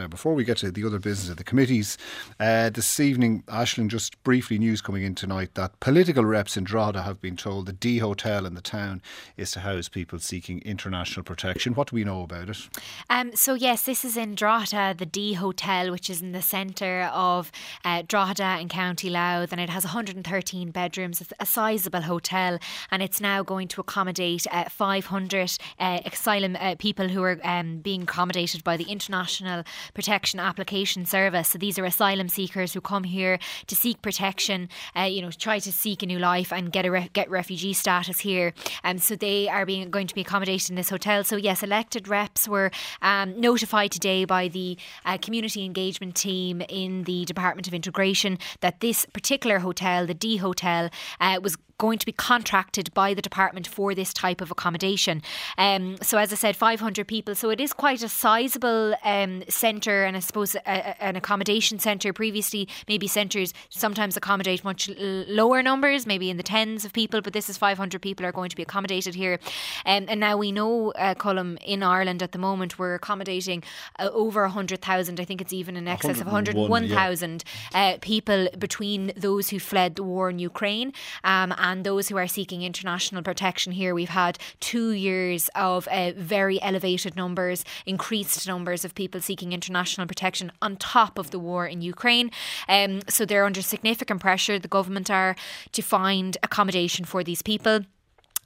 Now, before we get to the other business of the committees, this evening, Aisling, just briefly, news coming in tonight that political reps in Drogheda have been told the D Hotel in the town is to house people seeking international protection. What do we know about it? So yes, this is in Drogheda, the D Hotel, which is in the centre of Drogheda and County Louth, and it has 113 bedrooms. It's a sizeable hotel, and it's now going to accommodate 500 asylum people who are being accommodated by the International Protection Application Service. So these are asylum seekers who come here to seek protection, try to seek a new life and get refugee status here. So they are going to be accommodated in this hotel. So yes, elected reps were notified today by the community engagement team in the Department of Integration that this particular hotel, the D Hotel, was going to be contracted by the department for this type of accommodation. So as I said, 500 people. So it is quite a sizeable centre, and I suppose an accommodation centre. Previously, maybe centres sometimes accommodate much lower numbers, maybe in the tens of people, but this is 500 people are going to be accommodated here. And now we know, Colm, in Ireland at the moment, we're accommodating over 100,000. I think it's even in excess of 101,000 people between those who fled the war in Ukraine and those who are seeking international protection here. We've had 2 years of very elevated numbers, increased numbers of people seeking international protection on top of the war in Ukraine. So they're under significant pressure, the government are, to find accommodation for these people.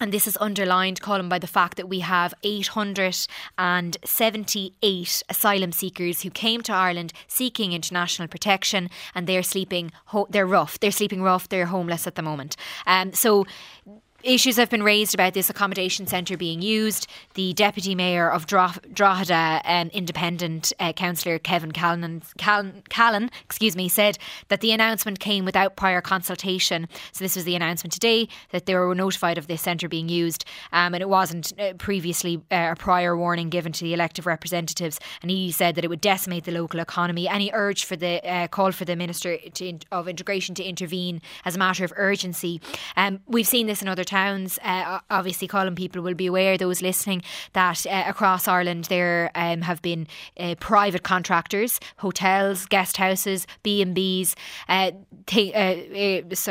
And this is underlined, Colm, by the fact that we have 878 asylum seekers who came to Ireland seeking international protection, and they're sleeping rough, they're homeless at the moment. So issues have been raised about this accommodation centre being used. The Deputy Mayor of Drogheda, Independent Councillor Kevin Callan, said that the announcement came without prior consultation. So this was the announcement today that they were notified of this centre being used, and it wasn't previously a prior warning given to the elective representatives. And he said that it would decimate the local economy, and he urged for the call for the Minister of Integration to intervene as a matter of urgency. We've seen this in other towns, obviously, Colin, people will be aware, those listening, that across Ireland there have been private contractors, hotels, guest houses, B&Bs, I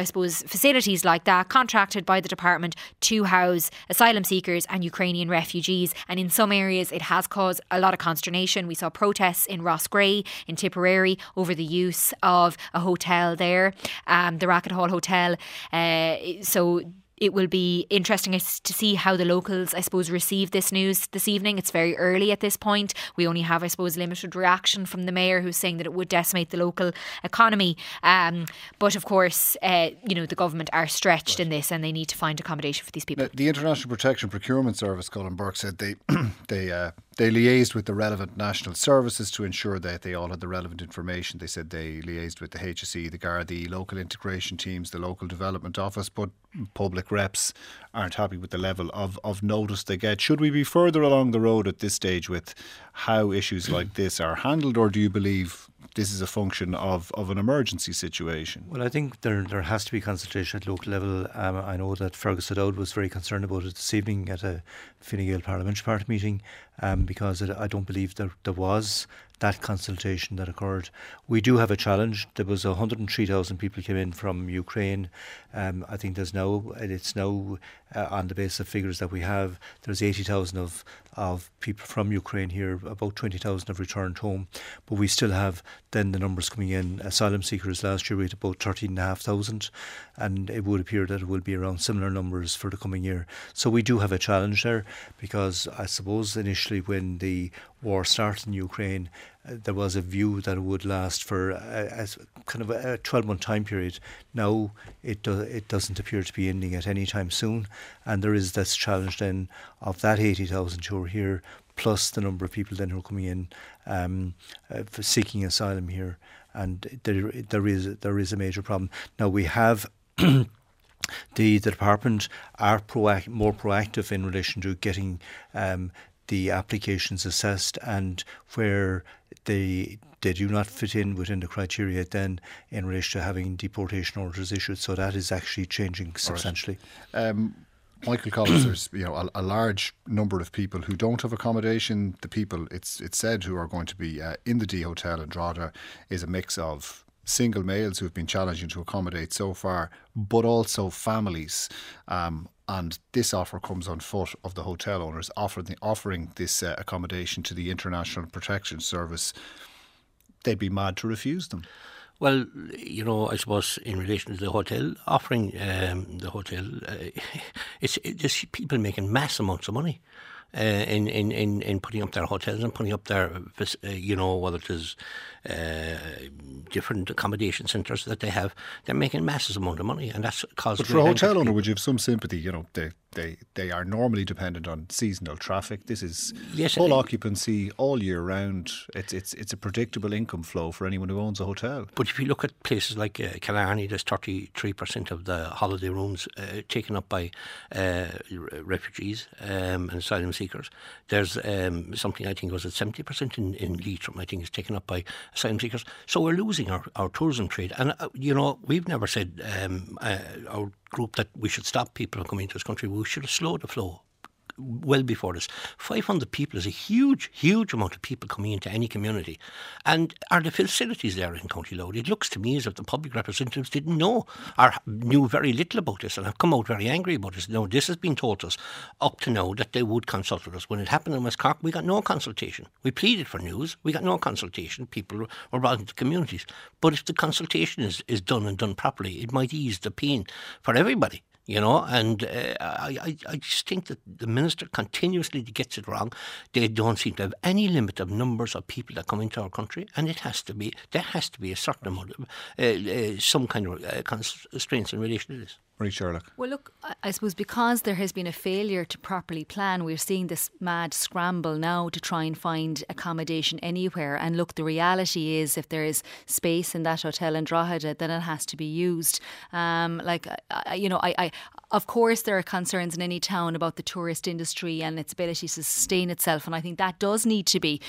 suppose facilities like that, contracted by the department to house asylum seekers and Ukrainian refugees. And in some areas it has caused a lot of consternation. We saw protests in Ross Grey in Tipperary over the use of a hotel there, the Racquet Hall Hotel. So it will be interesting to see how the locals, I suppose, receive this news this evening. It's very early at this point. We only have, I suppose, limited reaction from the mayor, who's saying that it would decimate the local economy. But of course, the government are stretched in this, and they need to find accommodation for these people. Now, the International Protection Procurement Service, Colm Burke, said they liaised with the relevant national services to ensure that they all had the relevant information. They said they liaised with the HSE, the Gardaí, local integration teams, the local development office, but public reps aren't happy with the level of notice they get. Should we be further along the road at this stage with how issues like this are handled, or do you believe this is a function of an emergency situation? Well, I think there has to be consultation at local level. I know that Fergus O'Dowd was very concerned about it this evening at a Fine Gael Parliamentary Party meeting, because I don't believe there was that consultation that occurred. We do have a challenge. There was 103,000 people came in from Ukraine. I think it's now on the basis of figures that we have, there's 80,000 of people from Ukraine here, about 20,000 have returned home. But we still have then the numbers coming in. Asylum seekers last year we had about 13,500, and it would appear that it will be around similar numbers for the coming year. So we do have a challenge there, because I suppose initially when the war started in Ukraine, there was a view that it would last for a 12-month time period. Now it doesn't appear to be ending at any time soon, and there is this challenge then of that 80,000 who are here, plus the number of people then who are coming in for seeking asylum here, and there is a major problem. Now we have. the department are more proactive in relation to getting the applications assessed, and where they do not fit in within the criteria then in relation to having deportation orders issued. So that is actually changing substantially. Right. Michael Collins, there's a large number of people who don't have accommodation. The people, it's said, who are going to be in the D Hotel in Drogheda is a mix of single males who have been challenging to accommodate so far, but also families. And this offer comes on foot of the hotel owners offering this accommodation to the International Protection Service. They'd be mad to refuse them. Well, I suppose in relation to the hotel, offering the hotel, it's people making mass amounts of money in putting up their hotels and putting up their, whether it is different accommodation centres that they have, they're making massive amount of money, and that's causing. But for a hotel owner, would you have some sympathy? They are normally dependent on seasonal traffic. This is full occupancy all year round. It's a predictable income flow for anyone who owns a hotel. But if you look at places like Killarney, there's 33% of the holiday rooms taken up by refugees and asylum seekers. There's something, I think was at 70% in Leitrim, I think, is taken up by asylum seekers. So we're losing our tourism trade, and we've never said our group that we should stop people from coming into this country. We should have slowed the flow well before this. 500 people is a huge amount of people coming into any community. And are the facilities there in County Louth? It looks to me as if the public representatives didn't know or knew very little about this and have come out very angry about this. Now, this has been told to us up to now that they would consult with us. When it happened in West Cork, we got no consultation. We pleaded for news. We got no consultation. People were brought into communities. But if the consultation is done and done properly, it might ease the pain for everybody. I just think that the minister continuously gets it wrong. They don't seem to have any limit of numbers of people that come into our country, and there has to be a certain amount of some kind of constraints in relation to this. Marie Sherlock. Well, look, I suppose because there has been a failure to properly plan, we're seeing this mad scramble now to try and find accommodation anywhere. And look, the reality is if there is space in that hotel in Drogheda, then it has to be used. Of course, there are concerns in any town about the tourist industry and its ability to sustain itself. And I think that does need to be,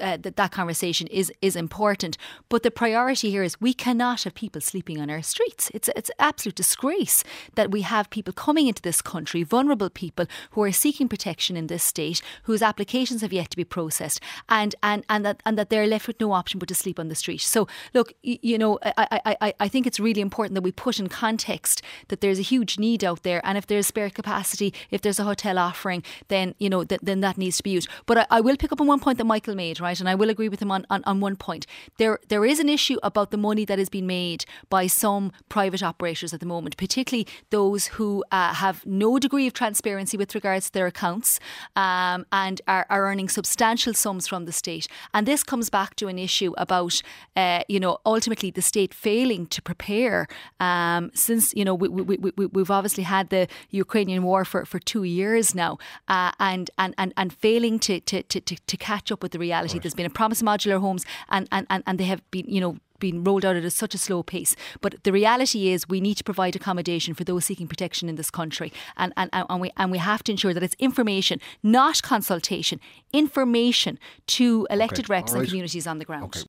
that conversation is important. But the priority here is we cannot have people sleeping on our streets. It's an absolute disgrace that we have people coming into this country, vulnerable people who are seeking protection in this state, whose applications have yet to be processed, and that they're left with no option but to sleep on the street. So, look, I think it's really important that we put in context that there's a huge need out there, and if there's spare capacity, if there's a hotel offering, then then that needs to be used. But I will pick up on one point that Michael made, right, and I will agree with him on one point. There is an issue about the money that is being made by some private operators at the moment, particularly those who have no degree of transparency with regards to their accounts and are earning substantial sums from the state. And this comes back to an issue about ultimately the state failing to prepare since we've obviously had the Ukrainian war for 2 years now, and failing to catch up with the reality. Right. There's been a promise of modular homes, and they have been been rolled out at such a slow pace. But the reality is we need to provide accommodation for those seeking protection in this country, and we have to ensure that it's information, not consultation, information to elected reps and communities on the ground. Okay.